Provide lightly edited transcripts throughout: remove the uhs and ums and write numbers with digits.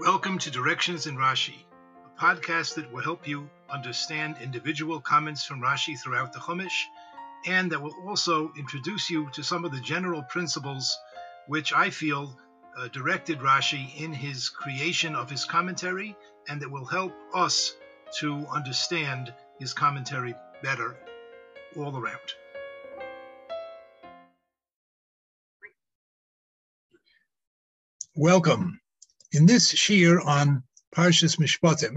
Welcome to Directions in Rashi, a podcast that will help you understand individual comments from Rashi throughout the Chumash, and that will also introduce you to some of the general principles which I feel directed Rashi in his creation of his commentary, and that will help us to understand his commentary better all around. Welcome. In this shiur on Parshas Mishpatim,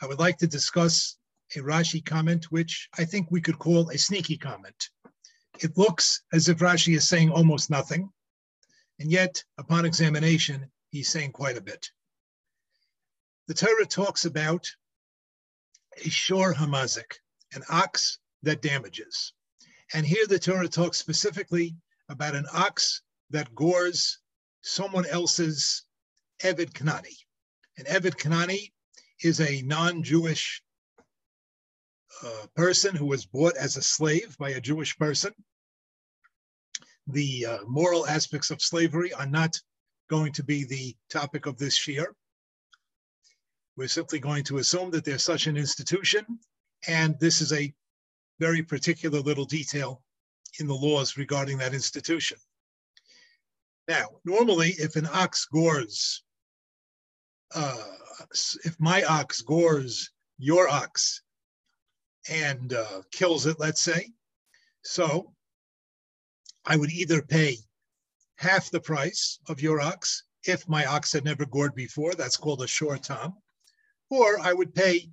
I would like to discuss a Rashi comment, which I think we could call a sneaky comment. It looks as if Rashi is saying almost nothing, and yet, upon examination, he's saying quite a bit. The Torah talks about a shor hamazik, an ox that damages. And here the Torah talks specifically about an ox that gores someone else's Eved Kena'ani. And Eved Kena'ani is a non-Jewish person who was bought as a slave by a Jewish person. The moral aspects of slavery are not going to be the topic of this shiur. We're simply going to assume that there's such an institution, and this is a very particular little detail in the laws regarding that institution. Now, normally, if an ox gores if my ox gores your ox and kills it, let's say, so I would either pay half the price of your ox if my ox had never gored before, that's called a short tom, or I would pay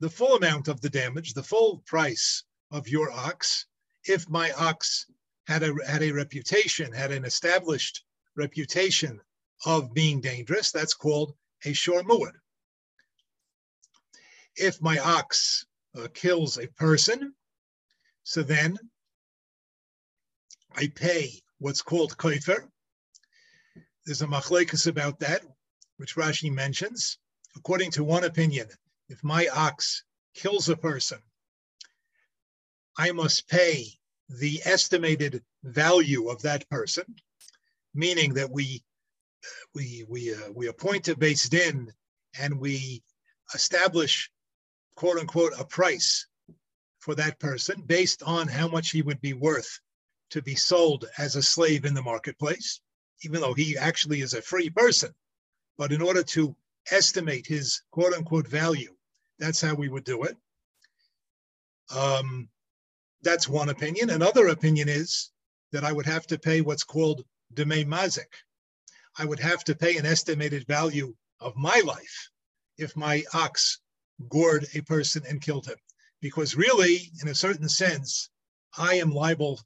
the full amount of the damage, the full price of your ox, if my ox had a reputation, had an established reputation of being dangerous, that's called a shore muad. If my ox kills a person, so then I pay what's called Kuifer. There's a machlekes about that, which Rashi mentions. According to one opinion, if my ox kills a person, I must pay the estimated value of that person, meaning that we appoint a beis din and we establish, quote unquote, a price for that person based on how much he would be worth to be sold as a slave in the marketplace, even though he actually is a free person. But in order to estimate his, quote unquote, value, that's how we would do it. That's one opinion. Another opinion is that I would have to pay what's called deme mazik. I would have to pay an estimated value of my life if my ox gored a person and killed him, because really, in a certain sense, I am liable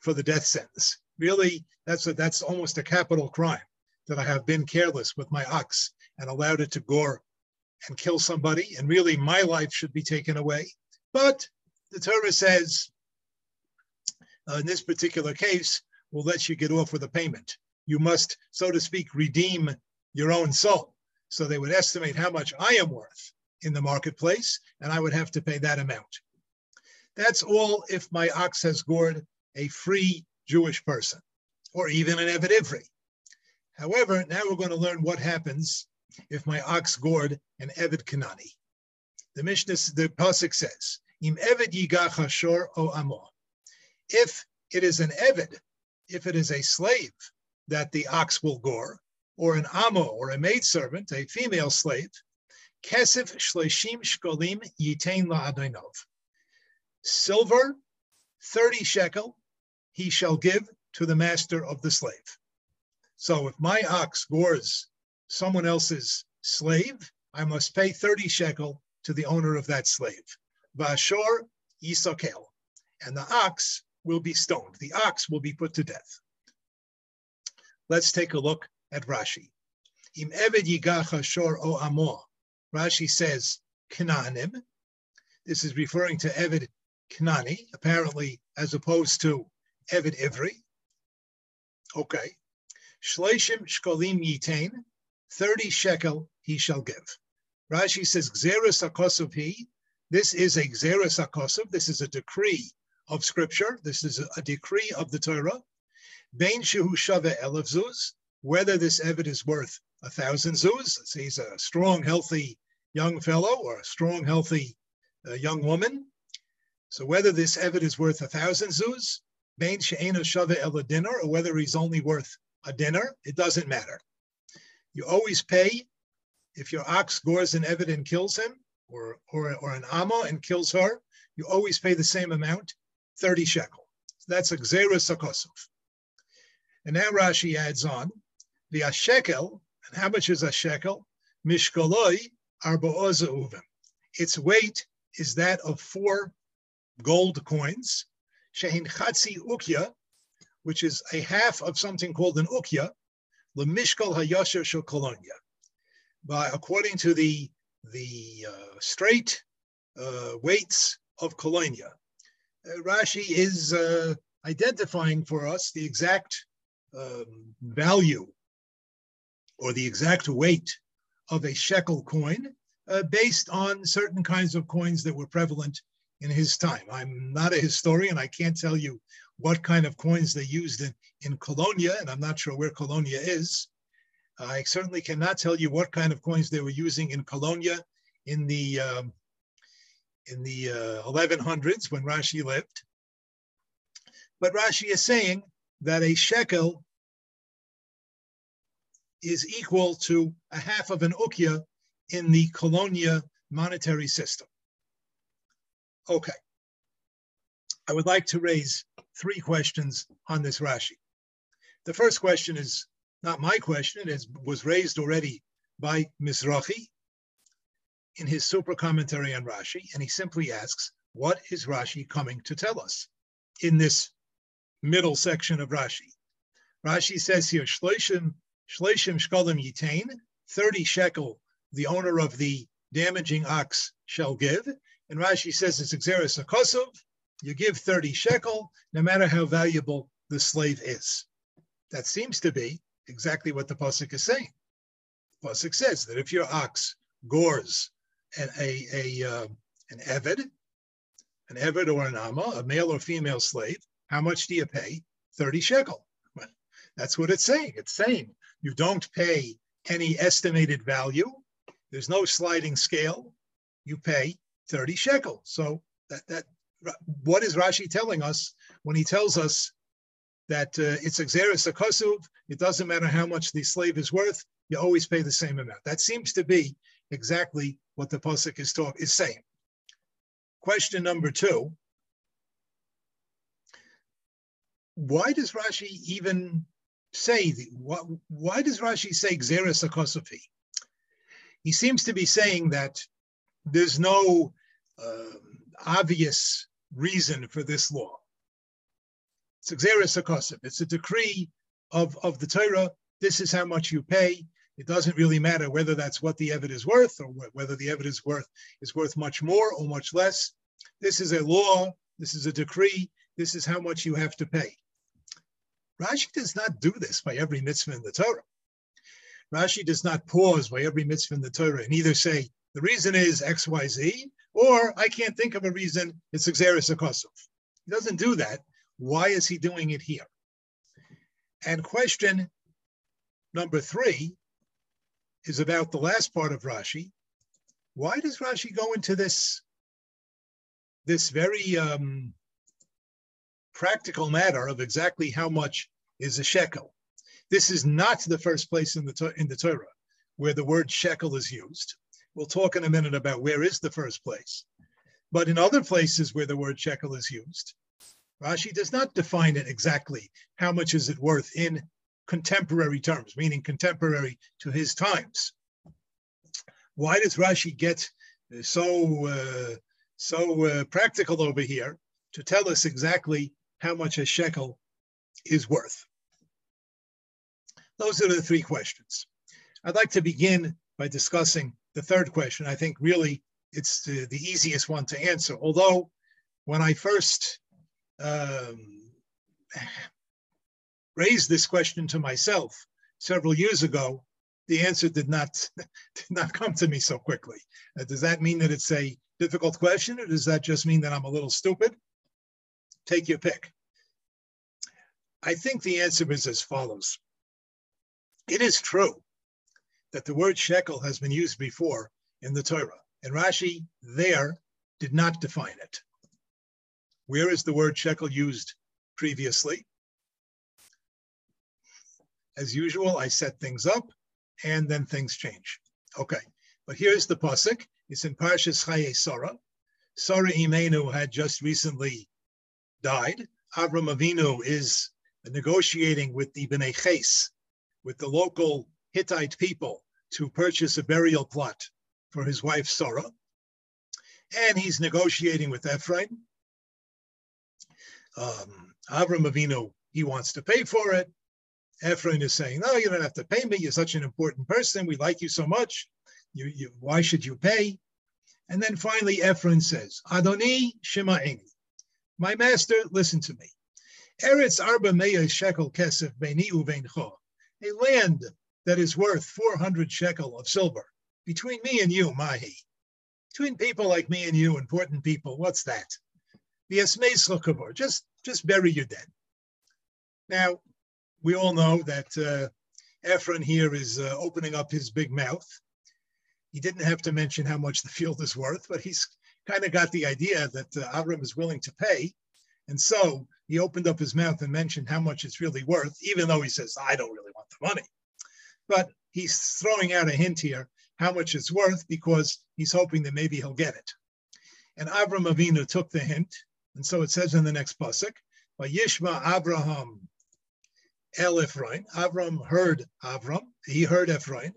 for the death sentence. Really, that's almost a capital crime, that I have been careless with my ox and allowed it to gore and kill somebody, and really my life should be taken away. But the Torah says, in this particular case, we'll let you get off with a payment. You must, so to speak, redeem your own soul. So they would estimate how much I am worth in the marketplace, and I would have to pay that amount. That's all if my ox has gored a free Jewish person, or even an Eved Ivri. However, now we're going to learn what happens if my ox gored an Eved Kena'ani. The Mishnah, the Posek says, if it is an Eved, if it is a slave that the ox will gore, or an amo, or a maidservant, a female slave, kesef shleishim shkolim yitain la'adonov. Silver, 30 shekel, he shall give to the master of the slave. So if my ox gores someone else's slave, I must pay 30 shekel to the owner of that slave. Vashor yisokel, and the ox will be stoned. The ox will be put to death. Let's take a look at Rashi. Im eved yigacha shor o amo. Rashi says Kena'anim. This is referring to Eved Kena'ani, apparently, as opposed to Eved Ivri. Okay. Shleishim shkolim yitain, 30 shekel he shall give. Rashi says gzeres hakosov hi. This is a gzeres hakosov. This is a decree of Scripture. This is a decree of the Torah. Bein shehu shaveh elef zuz, whether this Eved is worth 1,000 zuz. Let's say he's a strong, healthy young fellow or a strong, healthy young woman. So whether this eved is worth 1,000 zuz, bein she'eino shave ela dinar, or whether he's only worth a dinar, it doesn't matter. You always pay if your ox gores an eved and kills him, or an ama and kills her. You always pay the same amount, 30 shekel. So that's a gzeirus hakosuf. And now Rashi adds on the shekel. And how much is a shekel? Mishkoloi arba'a ze'uvim. Its weight is that of 4 gold coins. Shehin chatzi ukya, which is a half of something called an ukya, lemishkol hayasher shel kolonya. By according to the straight weights of kolonya, Rashi is identifying for us the exact value or the exact weight of a shekel coin based on certain kinds of coins that were prevalent in his time. I'm not a historian. I can't tell you what kind of coins they used in Colonia, and I'm not sure where Colonia is. I certainly cannot tell you what kind of coins they were using in Colonia in the 1100s when Rashi lived. But Rashi is saying that a shekel is equal to a half of an ukya in the Colonia monetary system. Okay, I would like to raise 3 questions on this Rashi. The first question is not my question, it was raised already by Mizrahi in his super commentary on Rashi, and he simply asks, what is Rashi coming to tell us in this middle section of Rashi? Rashi says here, Shleishim shkolim yitain, 30 shekel the owner of the damaging ox shall give. And Rashi says it's exeris akosov, you give 30 shekel, no matter how valuable the slave is. That seems to be exactly what the Posek is saying. The Posek says that if your ox gores an Eved or an Ama, a male or female slave, how much do you pay? 30 shekel. Well, that's what it's saying. It's saying you don't pay any estimated value. There's no sliding scale. You pay 30 shekels. So that what is Rashi telling us when he tells us that it's a gzeirus hakosuv, it doesn't matter how much the slave is worth, you always pay the same amount? That seems to be exactly what the Posek is saying. Question number 2, why does Rashi even say, why does Rashi say gzeirus hakosuv? He seems to be saying that there's no obvious reason for this law. It's a gzeirus hakosuf. It's a decree of the Torah. This is how much you pay. It doesn't really matter whether that's what the eved is worth or whether the eved is worth much more or much less. This is a law. This is a decree. This is how much you have to pay. Rashi does not do this by every mitzvah in the Torah. Rashi does not pause by every mitzvah in the Torah and either say, the reason is X, Y, Z, or I can't think of a reason, it's a gzeirus hakosuf. He doesn't do that. Why is he doing it here? And question number 3 is about the last part of Rashi. Why does Rashi go into this very practical matter of exactly how much is a shekel? This is not the first place in the Torah where the word shekel is used. We'll talk in a minute about where is the first place. But in other places where the word shekel is used, Rashi does not define it exactly. How much is it worth in contemporary terms, meaning contemporary to his times? Why does Rashi get so practical over here to tell us exactly how much a shekel is worth? Those are the 3 questions. I'd like to begin by discussing the third question. I think really it's the easiest one to answer. Although when I first raised this question to myself several years ago, the answer did not come to me so quickly. Does that mean that it's a difficult question, or does that just mean that I'm a little stupid? Take your pick. I think the answer is as follows. It is true that the word shekel has been used before in the Torah, and Rashi there did not define it. Where is the word shekel used previously? As usual, I set things up and then things change. Okay, but here's the Posek. It's in Parshas Chaye Sarah. Sarah Imenu had just recently died. Avram Avinu is negotiating with the B'nei Chais, with the local Hittite people, to purchase a burial plot for his wife Sarah. And he's negotiating with Ephraim. Avram Avinu, he wants to pay for it. Ephraim is saying, no, you don't have to pay me. You're such an important person. We like you so much. Why should you pay? And then finally, Ephraim says, Adoni Shema'eni, my master, listen to me. Eretz Arba Mea Shekel Kesef Beini Uvein Cho, a land that is worth 400 shekel of silver. Between me and you, Mahi. Between people like me and you, important people, what's that? Just bury your dead. Now, we all know that Ephraim here is opening up his big mouth. He didn't have to mention how much the field is worth, but he's kind of got the idea that Avram is willing to pay. And so he opened up his mouth and mentioned how much it's really worth, even though he says, I don't really want the money. But he's throwing out a hint here, how much it's worth, because he's hoping that maybe he'll get it. And Avram Avinu took the hint. And so it says in the next pasuk, Vayishma Avraham El Ephraim. Avram heard Avram. He heard Ephraim.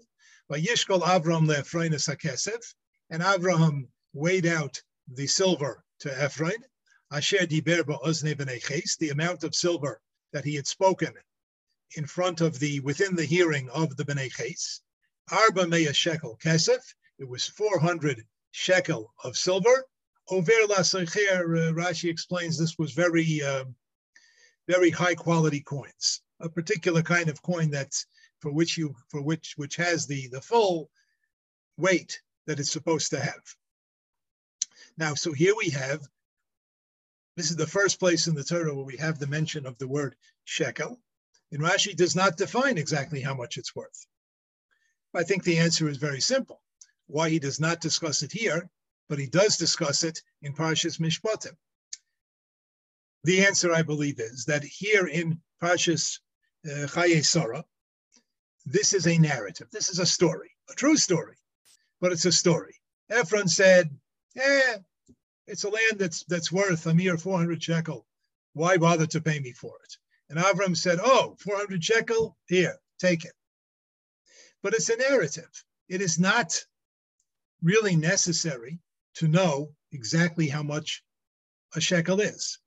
Vayishkol Avram leEphraim esakesef, and Avraham weighed out the silver to Ephraim. Asher diber ba'ozne b'nei Chais, the amount of silver that he had spoken in front of within the hearing of the B'nei Chais. Arba mea shekel kesef. It was 400 shekel of silver. Over la socher, Rashi explains this was very high quality coins, a particular kind of coin that's which has the full weight that it's supposed to have. Now, so here we have, this is the first place in the Torah where we have the mention of the word shekel, and Rashi does not define exactly how much it's worth. I think the answer is very simple, why he does not discuss it here, but he does discuss it in Parshas Mishpatim. The answer, I believe, is that here in Parshas Chaye Sarah, this is a narrative. This is a story, a true story, but it's a story. Ephraim said, it's a land that's worth a mere 400 shekel. Why bother to pay me for it? And Avram said, 400 shekel? Here, take it. But it's a narrative. It is not really necessary to know exactly how much a shekel is.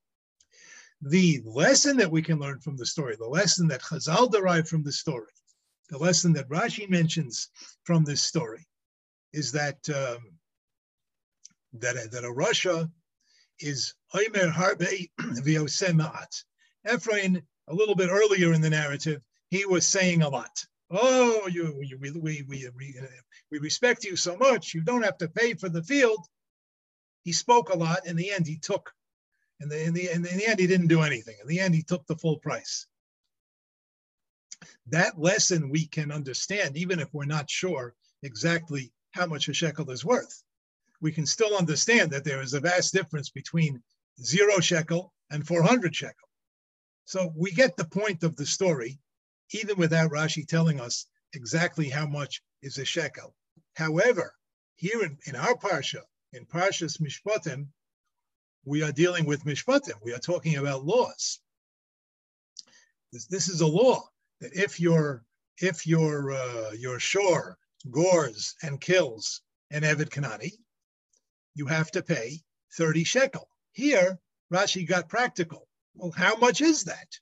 The lesson that we can learn from the story, the lesson that Chazal derived from the story, the lesson that Rashi mentions from this story is that that a Rasha is Omer Harbe V'Yoseh Ma'at. Ephraim, a little bit earlier in the narrative, he was saying a lot. Oh, we respect you so much. You don't have to pay for the field. He spoke a lot. In the end, he took. In the end, he didn't do anything. In the end, he took the full price. That lesson we can understand, even if we're not sure exactly how much a shekel is worth. We can still understand that there is a vast difference between 0 shekel and 400 shekel. So we get the point of the story, even without Rashi telling us exactly how much is a shekel. However, here in our Parsha, in Parshas Mishpatim, we are dealing with Mishpatim. We are talking about laws. This is a law. That if your shore gores and kills an Eved Kena'ani, you have to pay 30 shekel. Here, Rashi got practical. Well, how much is that?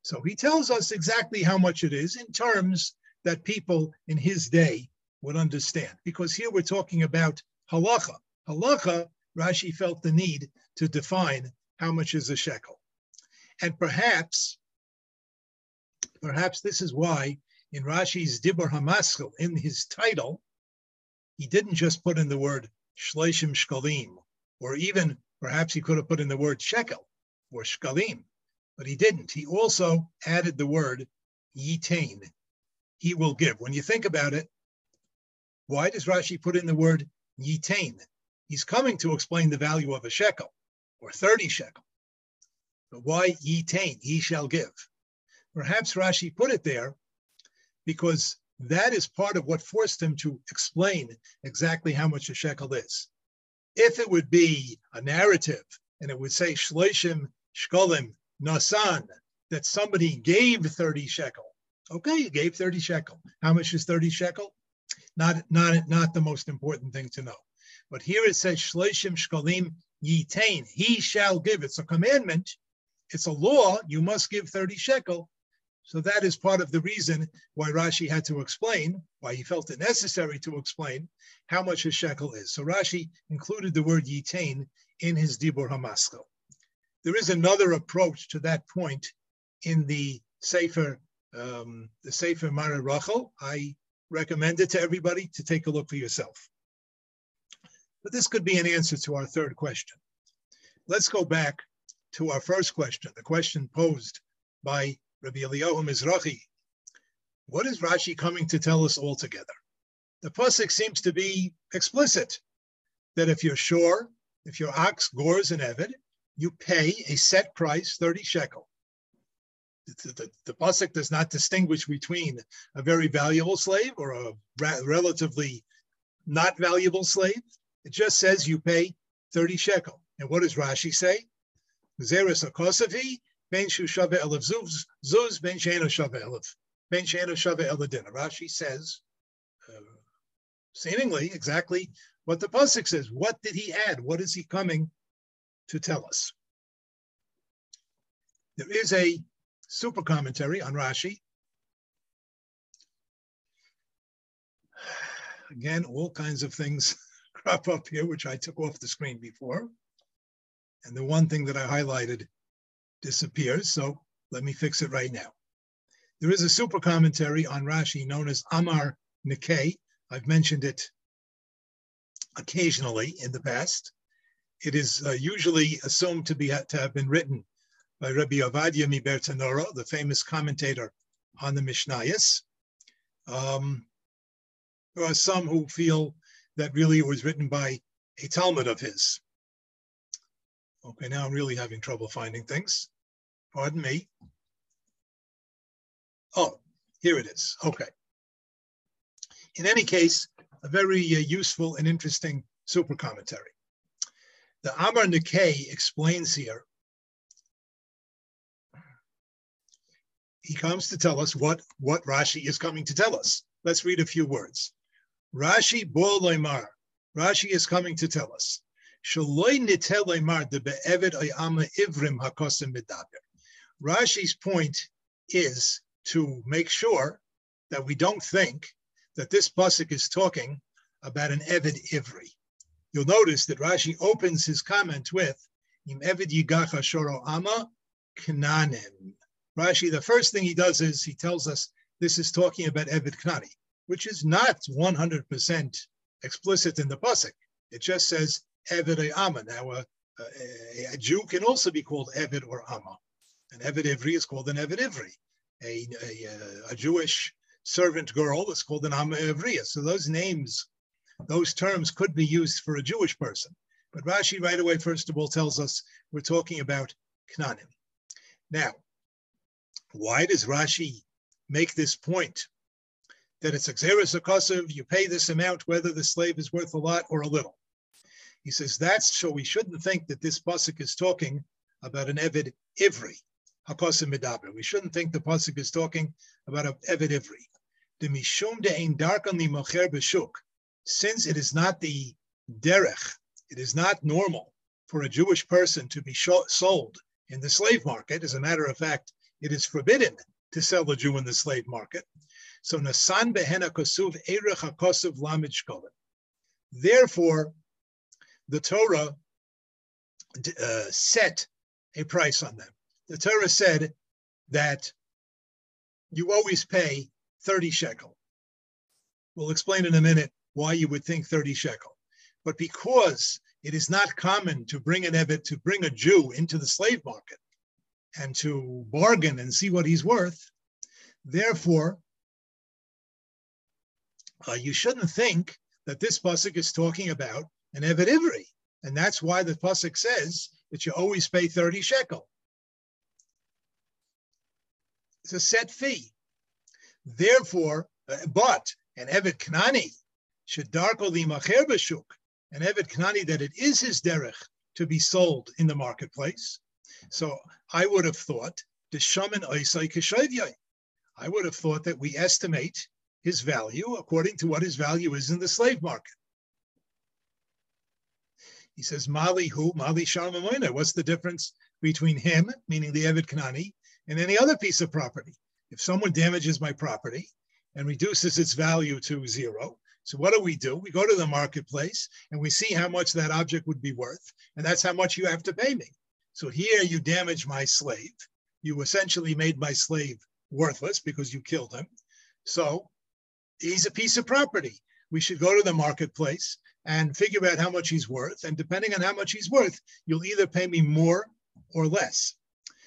So he tells us exactly how much it is in terms that people in his day would understand. Because here we're talking about halacha. Halacha, Rashi felt the need to define how much is a shekel. And perhaps this is why in Rashi's Dibur HaMaskil, in his title, he didn't just put in the word Shleishim Shkalim, or even perhaps he could have put in the word Shekel or Shkalim, but he didn't. He also added the word Yitain. he will give. When you think about it, why does Rashi put in the word yitain? He's coming to explain the value of a shekel or 30 shekel. But why yitain? He shall give. Perhaps Rashi put it there because that is part of what forced him to explain exactly how much a shekel is. If it would be a narrative and it would say shloshim shkolim nasan, that somebody gave 30 shekel. Okay, you gave 30 shekel. How much is 30 shekel? Not the most important thing to know. But here it says shloshim shkolim yitain. He shall give. It's a commandment. It's a law. You must give 30 shekel. So that is part of the reason why Rashi had to explain, why he felt it necessary to explain how much a shekel is. So Rashi included the word yitain in his Dibur Hamaskal. There is another approach to that point in the Sefer Mara Rachel. I recommend it to everybody to take a look for yourself. But this could be an answer to our third question. Let's go back to our first question, the question posed by Rabbi Eliyahu Mizrahi. What is Rashi coming to tell us altogether? The Posek seems to be explicit that if you're sure, if your ox gores an Eved, you pay a set price, 30 shekel. The Posek does not distinguish between a very valuable slave or a relatively not valuable slave. It just says you pay 30 shekel. And what does Rashi say? Zeres HaKosavi, Ben Shu Shava Elif Zuz, Ben Shana Shava Elif. Ben Shana Shava Eladin. Rashi says, seemingly exactly what the Pasuk says. What did he add? What is he coming to tell us? There is a super commentary on Rashi. Again, all kinds of things crop up here, which I took off the screen before. And the one thing that I highlighted disappears, so let me fix it right now. There is a super commentary on Rashi known as Amar Nikkei. I've mentioned it occasionally in the past. It is usually assumed to have been written by Rabbi Avadya Mi Bertanora, the famous commentator on the Mishnayos. There are some who feel that really it was written by a Talmud of his. Okay, now I'm really having trouble finding things. Pardon me. Oh, here it is. Okay. In any case, a very useful and interesting super commentary. The Amar Nikkei explains here. He comes to tell us what Rashi is coming to tell us. Let's read a few words. Rashi bo loymar. Rashi is coming to tell us. Rashi's point is to make sure that we don't think that this pasuk is talking about an Eved Ivri. You'll notice that Rashi opens his comment with Im Eved Yigacha Shoro Ama Knanim. Rashi, the first thing he does is he tells us this is talking about Eved Kena'ani, which is not 100% explicit in the pasuk. It just says Eved Ama. Now, a Jew can also be called Eved or Ama. An Eved Ivri is called an Eved Ivri. A Jewish servant girl is called an Ama Ivriya. So those names, those terms could be used for a Jewish person. But Rashi right away, first of all, tells us we're talking about Knanim. Now, why does Rashi make this point that it's a xeris akasiv, you pay this amount whether the slave is worth a lot or a little? He says that's so we shouldn't think that this pasuk is talking about an Eved Ivri, Hakosim Medaber. We shouldn't think the pasuk is talking about an Eved Ivri. The Mishum de'ein darkan limocher b'shuk, since it is not the derech, it is not normal for a Jewish person to be sold in the slave market. As a matter of fact, it is forbidden to sell a Jew in the slave market. So nasan behena kosuv erech hakosuv lamid shkolim. Therefore, the Torah set a price on them. The Torah said that you always pay 30 shekel. We'll explain in a minute why you would think 30 shekel. But because it is not common to bring an Eved, to bring a Jew into the slave market and to bargain and see what he's worth, therefore you shouldn't think that this Posek is talking about an Eved Ivri. And that's why the Posek says that you always pay 30 shekel. It's a set fee. Therefore, but an Eved Kena'ani should darko limacher b'shuk, an Eved Kena'ani that it is his derech to be sold in the marketplace. So I would have thought that we estimate his value according to what his value is in the slave market. He says, Mali hu, Mali Sharmamoina. What's the difference between him, meaning the Eved Kena'ani, and any other piece of property? If someone damages my property and reduces its value to zero, so what do? We go to the marketplace and we see how much that object would be worth, and that's how much you have to pay me. So here you damage my slave. You essentially made my slave worthless because you killed him. So he's a piece of property. We should go to the marketplace and figure out how much he's worth. And depending on how much he's worth, you'll either pay me more or less.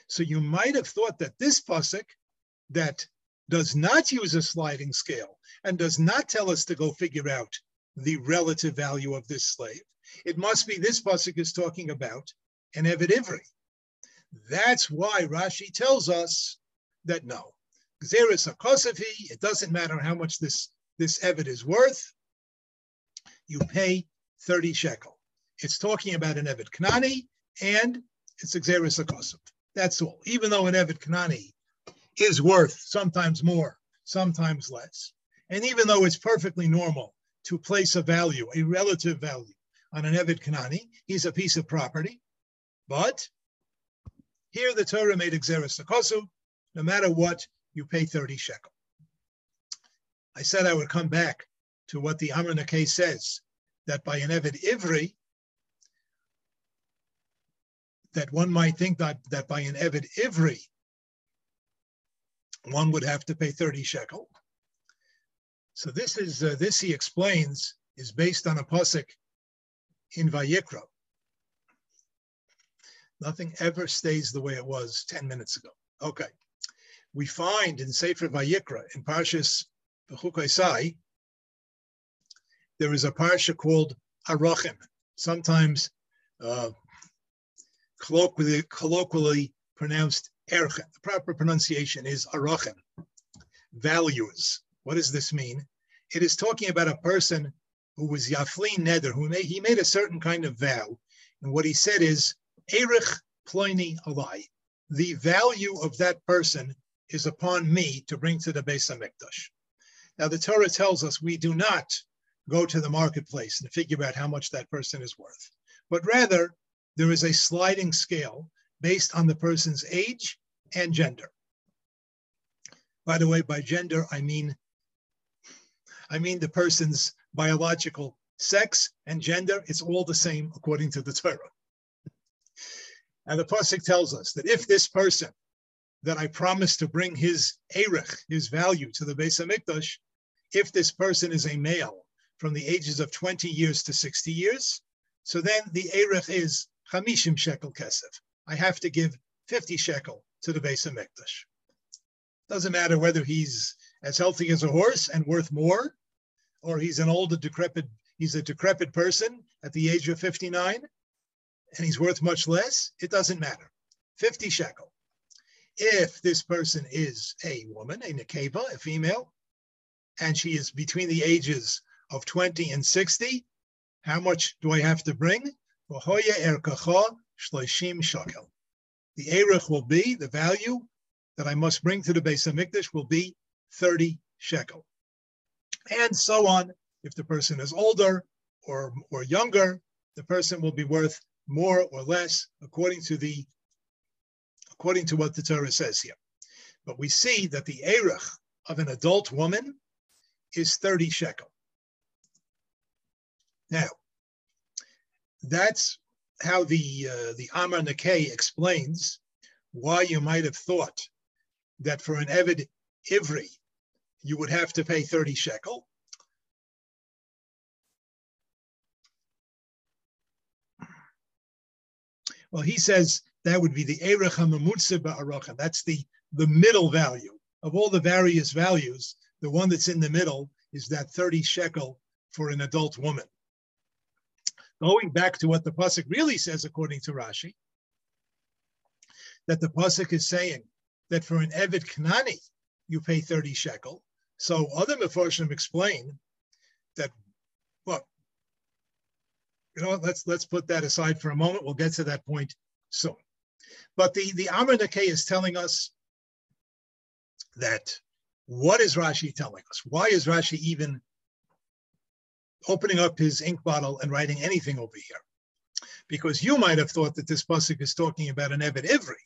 So you might have thought that this Posek that does not use a sliding scale and does not tell us to go figure out the relative value of this slave, it must be this Posek is talking about an Eved Ivri. That's why Rashi tells us that no, it doesn't matter how much this Eved is worth, you pay 30 shekel. It's talking about an Eved Kena'ani and it's a Xeris HaKosov. That's all. Even though an Eved Kena'ani is worth sometimes more, sometimes less, and even though it's perfectly normal to place a value, a relative value on an Eved Kena'ani, he's a piece of property, but here the Torah made Xeris HaKosov. No matter what, you pay 30 shekel. I said I would come back to what the Amar Nikkei says, that by an Eved Ivri, that one might think that by an Eved Ivri, one would have to pay 30 shekel. So this is, this he explains, is based on a Posek in Vayikra. Nothing ever stays the way it was 10 minutes ago. Okay. We find in Sefer Vayikra, in Parshas Bechukosai, there is a parsha called Arachim, sometimes colloquially pronounced Erchen. The proper pronunciation is Arachim, values. What does this mean? It is talking about a person who was Yaflin Neder, he made a certain kind of vow. And what he said is, Erich Ploini Alai. The value of that person is upon me to bring to the Beis HaMikdash. Now the Torah tells us we do not go to the marketplace and figure out how much that person is worth. But rather, there is a sliding scale based on the person's age and gender. By the way, by gender, I mean the person's biological sex and gender. It's all the same according to the Torah. And the Posek tells us that if this person that I promised to bring his erech, his value to the Beis HaMikdash, if this person is a male, from the ages of 20 years to 60 years. So then the Erech is 50 shekel kesef. I have to give 50 shekel to the Beis HaMikdash. Doesn't matter whether he's as healthy as a horse and worth more, or he's an older decrepit, he's a decrepit person at the age of 59 and he's worth much less. It doesn't matter. 50 shekel. If this person is a woman, a nekeva, a female, and she is between the ages of 20 and 60, how much do I have to bring? The erech will be, the value that I must bring to the Beis HaMikdash will be 30 shekel. And so on, if the person is older or younger, the person will be worth more or less according to what the Torah says here. But we see that the erech of an adult woman is 30 shekel. Now, that's how the Amar Nikkei explains why you might have thought that for an Eved Ivri, you would have to pay 30 shekel. Well, he says that would be the Erech HaMamutze Ba'arachim. That's the middle value. Of all the various values, the one that's in the middle is that 30 shekel for an adult woman. Going back to what the Posek really says, according to Rashi, that the Posek is saying that for an Eved Kena'ani, you pay 30 shekel. So other Meforshim explain that, well, you know, let's put that aside for a moment. We'll get to that point soon. But the Amar Nikkei is telling us that, what is Rashi telling us? Why is Rashi even opening up his ink bottle and writing anything over here? Because you might have thought that this pasuk is talking about an Eved Ivri,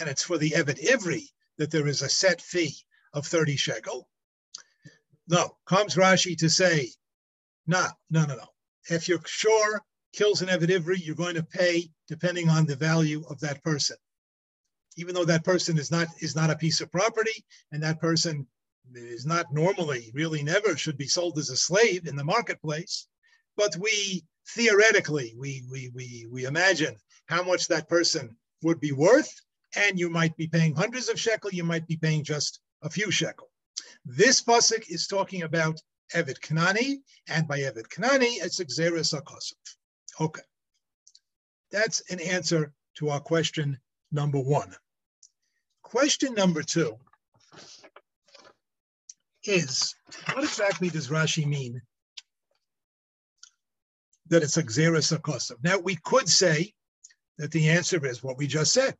and it's for the Eved Ivri that there is a set fee of 30 shekel. No, comes Rashi to say, no. If you're sure kills an Eved Ivri, you're going to pay depending on the value of that person. Even though that person is not a piece of property, and that person is not normally, really never should be sold as a slave in the marketplace, but we theoretically, we imagine how much that person would be worth, and you might be paying hundreds of shekel, you might be paying just a few shekel. This pasuk is talking about Eved Kena'ani, and by Eved Kena'ani, it's Xeris HaKosov. Okay, that's an answer to our question number one. Question number two is, what exactly does Rashi mean that it's a Xeris HaKosov? Now, we could say that the answer is what we just said,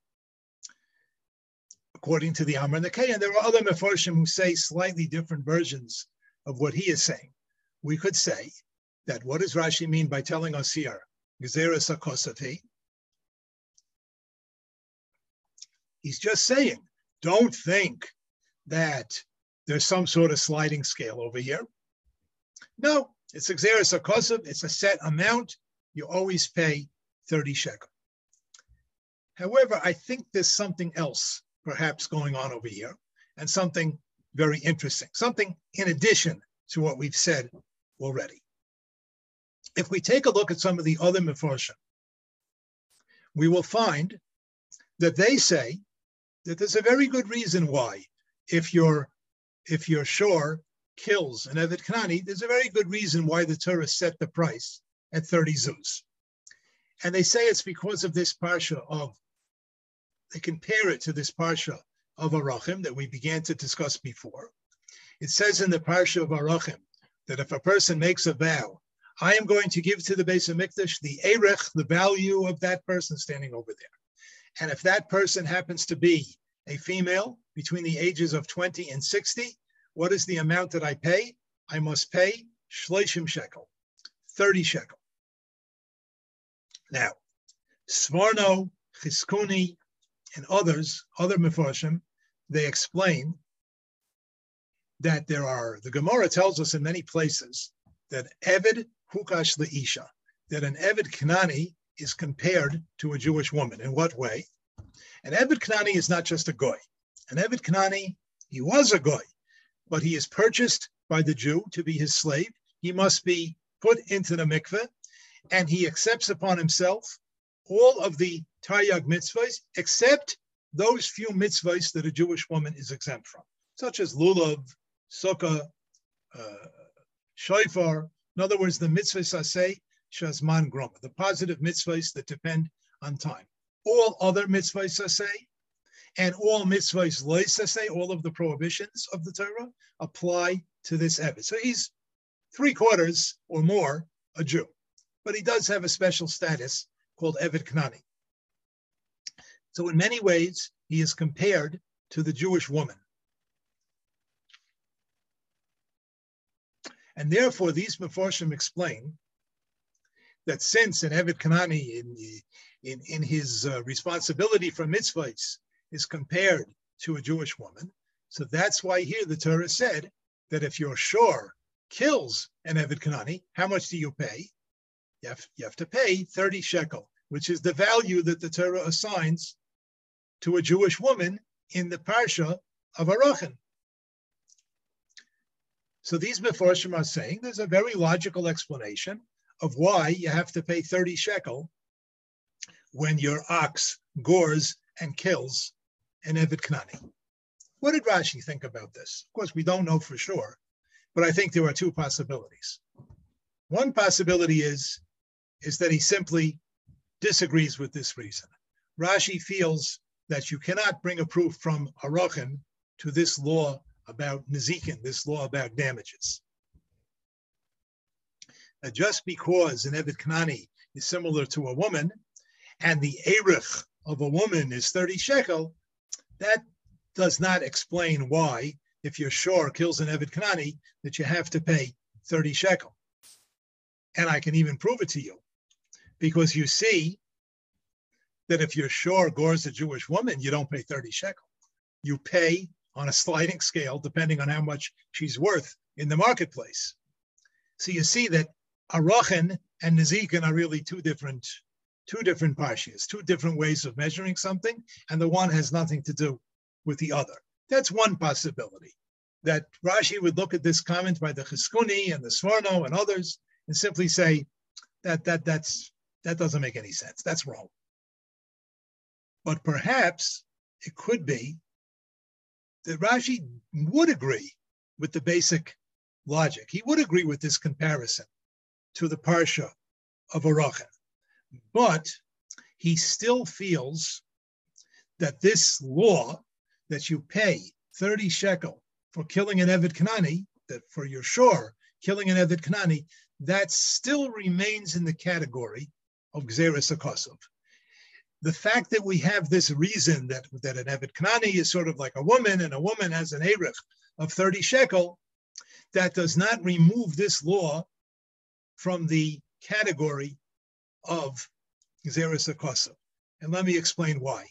according to the Amar Nikkei, and there are other Meforshim who say slightly different versions of what he is saying. We could say that what does Rashi mean by telling us here, Xeris HaKosov? He's just saying, don't think that there's some sort of sliding scale over here. No, it's Xeris HaKosov, it's a set amount. You always pay 30 shekel. However, I think there's something else perhaps going on over here, and something very interesting, something in addition to what we've said already. If we take a look at some of the other Meforshim, we will find that they say that there's a very good reason why, if your shore kills an Eved Kena'ani, there's a very good reason why the Torah set the price at 30 zuz. And they say it's because of this parsha of, they compare it to this parsha of Arachim that we began to discuss before. It says in the parsha of Arachim that if a person makes a vow, I am going to give to the Beis HaMikdash the erech, the value of that person standing over there. And if that person happens to be a female between the ages of 20 and 60, what is the amount that I pay? I must pay shleishim shekel, 30 shekel. Now, Sforno, Chiskuni, and others, other Meforshim, they explain that there are, the Gemara tells us in many places that Eved Hukash Leisha, that an Eved Kena'ani is compared to a Jewish woman. In what way? An Eved Kena'ani is not just a goy. An Eved Kena'ani, he was a goy, but he is purchased by the Jew to be his slave. He must be put into the mikveh, and he accepts upon himself all of the Taryag mitzvahs, except those few mitzvahs that a Jewish woman is exempt from, such as lulav, sukkah, shofar. In other words, the mitzvahs aseh shazman groma, the positive mitzvahs that depend on time. All other mitzvahs aseh and all mitzvahs leis aseh, all of the prohibitions of the Torah, apply to this Eved. So he's three-quarters or more a Jew, but he does have a special status called Eved Kena'ani. So in many ways, he is compared to the Jewish woman. And therefore, these Meforshim explain that since an Eved Kena'ani in his responsibility for mitzvahs is compared to a Jewish woman, so that's why here the Torah said that if your shore kills an Eved Kena'ani, how much do you pay? You have to pay 30 shekel, which is the value that the Torah assigns to a Jewish woman in the parsha of Arachim. So these Meforshim are saying there's a very logical explanation of why you have to pay 30 shekel when your ox gores and kills an Eved Kena'ani. What did Rashi think about this? Of course, we don't know for sure, But I think there are two possibilities. One possibility is that he simply disagrees with this reason. Rashi feels that you cannot bring a proof from Arachim to this law about Nezikin, this law about damages. Now, just because an Eved Kena'ani is similar to a woman, and the erich of a woman is 30 shekel, that does not explain why, if your shor kills an Eved Kena'ani, that you have to pay 30 shekel. And I can even prove it to you, because you see that if your shor gores a Jewish woman, you don't pay 30 shekel. You pay on a sliding scale, depending on how much she's worth in the marketplace. So you see that Arachin and Nezikin are really two different parshias, two different ways of measuring something, and the one has nothing to do with the other. That's one possibility, that Rashi would look at this comment by the Chiskuni and the Sforno and others and simply say that doesn't make any sense. That's wrong. But perhaps it could be that Rashi would agree with the basic logic. He would agree with this comparison to the parsha of Arachim, but he still feels that this law that you pay 30 shekel for killing an Eved Kena'ani, that for your shor killing an Eved Kena'ani, that still remains in the category of Gzeres HaKosov. The fact that we have this reason that an Eved Kena'ani is sort of like a woman, and a woman has an erich of 30 shekel, that does not remove this law from the category of Gzeres HaKosov. And let me explain why.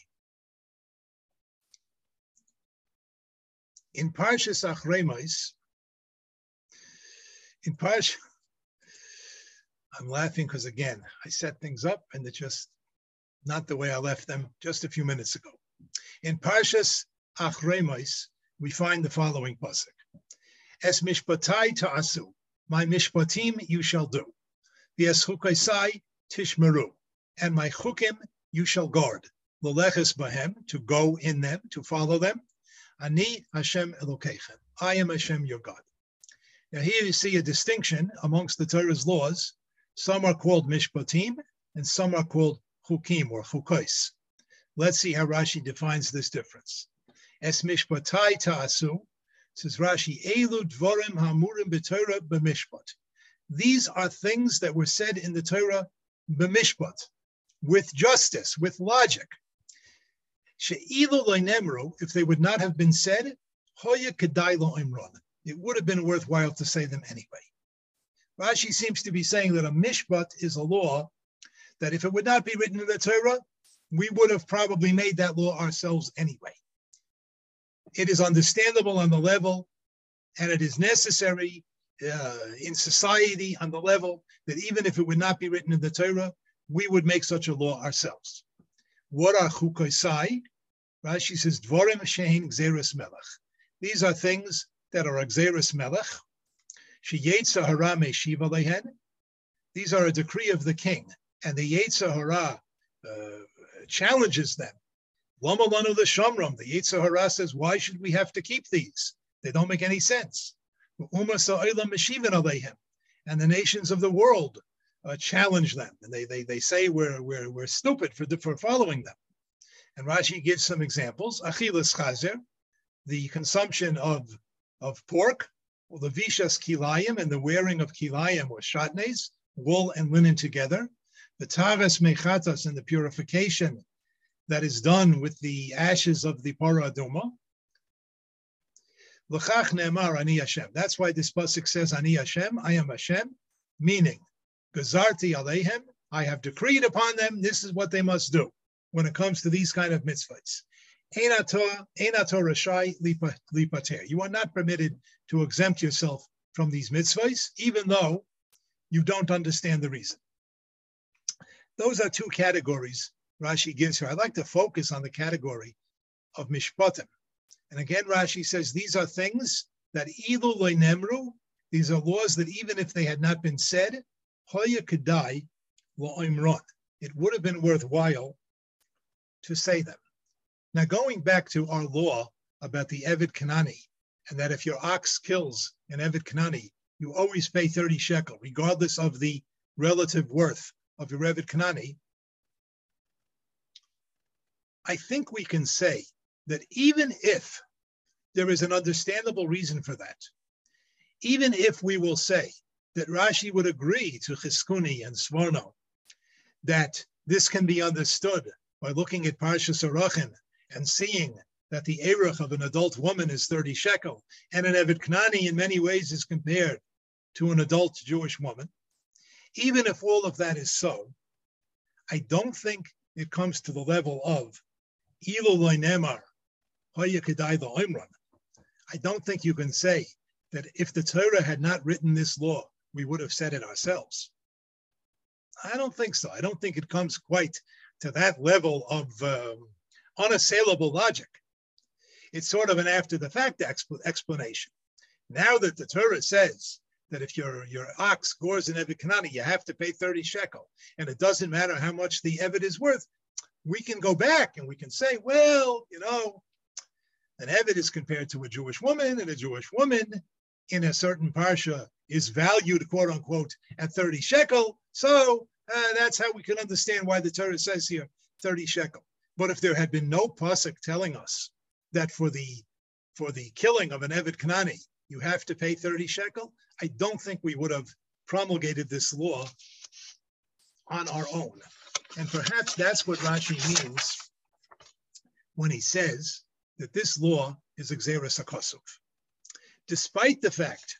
In Parshas Achremos, I'm laughing because, again, I set things up and it's just not the way I left them just a few minutes ago. In Parshas Achremos, we find the following Posek. Es mishpatai ta'asu, my mishpatim you shall do. V'es chukosai tishmeru, and my chukim you shall guard. Leleches bahem, to go in them, to follow them. Ani Hashem Elokeichem, I am Hashem your God. Now here you see a distinction amongst the Torah's laws. Some are called mishpatim and some are called chukim or chukos. Let's see how Rashi defines this difference. Es mishpatai ta'asu, says Rashi, elu dvorim hamurim b'Torah b'mishpat. These are things that were said in the Torah b'mishpat, with justice, with logic. If they would not have been said, it would have been worthwhile to say them anyway. Rashi seems to be saying that a mishpat is a law that if it would not be written in the Torah, we would have probably made that law ourselves anyway. It is understandable on the level, and it is necessary in society on the level that even if it would not be written in the Torah, we would make such a law ourselves. What are chukosai? Rashi says, dvorim she'ein gzeres melech. These are things that are a gzeres melech. She'yetzer hara me'shiv alehen. These are a decree of the king, and the yetzer hara challenges them. Lama lanu l'shamram. The yetzer hara says, why should we have to keep these? They don't make any sense. U'umas ha'olam meshivin alehen, and the nations of the world challenge them, and they say we're stupid for following them. And Rashi gives some examples: achilas chazer, the consumption of pork, or the vishas kilayim, and the wearing of kilayim or shatnez, wool and linen together, the taras mechatas, and the purification that is done with the ashes of the para aduma. L'chach ne'emar ani Hashem. That's why this pasuk says ani Hashem, I am Hashem, meaning, Gazarti aleihem, I have decreed upon them, this is what they must do when it comes to these kind of mitzvahs. Einato rashai lipater. You are not permitted to exempt yourself from these mitzvahs, even though you don't understand the reason. Those are two categories Rashi gives here. I'd like to focus on the category of mishpatim. And again, Rashi says, these are things that ilu lo nemru, these are laws that even if they had not been said, it would have been worthwhile to say them. Now, going back to our law about the Eved Kena'ani and that if your ox kills an Eved Kena'ani, you always pay 30 shekel, regardless of the relative worth of your Eved Kena'ani, I think we can say that even if there is an understandable reason for that, even if we will say that Rashi would agree to Chiskuni and Sforno, that this can be understood by looking at Parshas Arachim and seeing that the erech of an adult woman is 30 shekel, and an Eved Kena'ani in many ways is compared to an adult Jewish woman. Even if all of that is so, I don't think it comes to the level of Ilu Lo Nemar, Hoya Kedai Lo Omran. I don't think you can say that if the Torah had not written this law, we would have said it ourselves. I don't think so. I don't think it comes quite to that level of unassailable logic. It's sort of an after-the-fact explanation. Now that the Torah says that if your ox gores an Eved Kena'ani, you have to pay 30 shekel, and it doesn't matter how much the Eved is worth, we can go back and we can say, well, you know, an Eved is compared to a Jewish woman, and a Jewish woman in a certain parsha is valued, quote unquote, at 30 shekel. So that's how we can understand why the Torah says here 30 shekel. But if there had been no Posek telling us that for the killing of an Eved Kena'ani, you have to pay 30 shekel, I don't think we would have promulgated this law on our own. And perhaps that's what Rashi means when he says that this law is Xeris HaKosov, despite the fact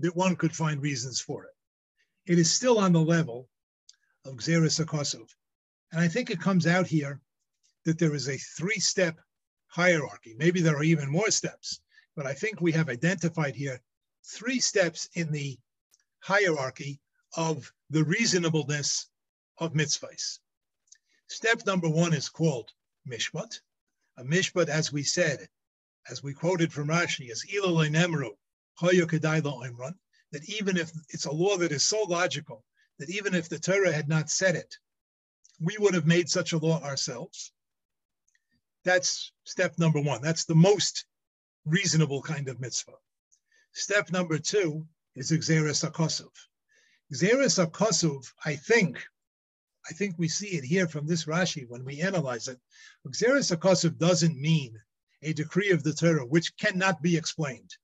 that one could find reasons for it. It is still on the level of Xeris HaKosov. And I think it comes out here that there is a three-step hierarchy. Maybe there are even more steps, but I think we have identified here three steps in the hierarchy of the reasonableness of mitzvahs. Step number one is called mishpat. A mishpat, as we said, as we quoted from Rashi, is ilo lo nemru, hoya kedai lo omran, that even if it's a law that is so logical, that even if the Torah had not said it, we would have made such a law ourselves. That's step number one. That's the most reasonable kind of mitzvah. Step number two is Xeris HaKosov. Xeris HaKosov, I think we see it here from this Rashi when we analyze it. Xeris HaKosov doesn't mean a decree of the Torah which cannot be explained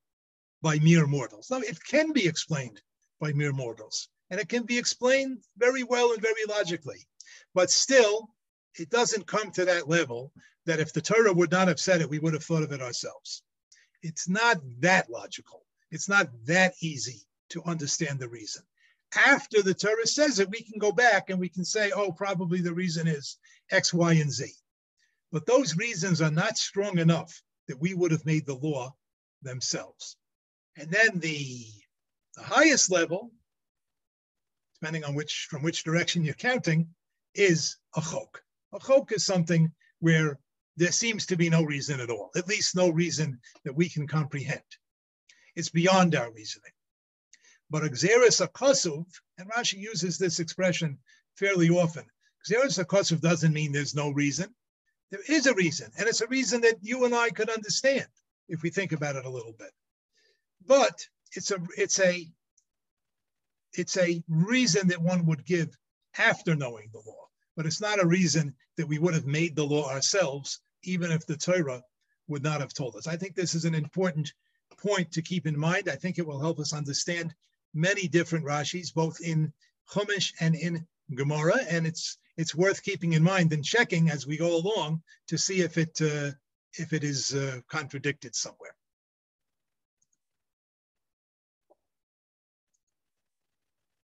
by mere mortals. No, it can be explained by mere mortals, and it can be explained very well and very logically. But still, it doesn't come to that level that if the Torah would not have said it, we would have thought of it ourselves. It's not that logical. It's not that easy to understand the reason. After the Torah says it, we can go back and we can say, oh, probably the reason is X, Y, and Z. But those reasons are not strong enough that we would have made the law themselves. And then the highest level, depending on from which direction you're counting, is a chok. A chok is something where there seems to be no reason at all, at least no reason that we can comprehend. It's beyond our reasoning. But Xeris HaKosov, and Rashi uses this expression fairly often, Xeris HaKosov doesn't mean there's no reason. There is a reason, and it's a reason that you and I could understand if we think about it a little bit. But it's a reason that one would give after knowing the law. But it's not a reason that we would have made the law ourselves, even if the Torah would not have told us. I think this is an important point to keep in mind. I think it will help us understand many different Rashis, both in Chumash and in Gemara, and it's worth keeping in mind and checking as we go along to see if it is contradicted somewhere.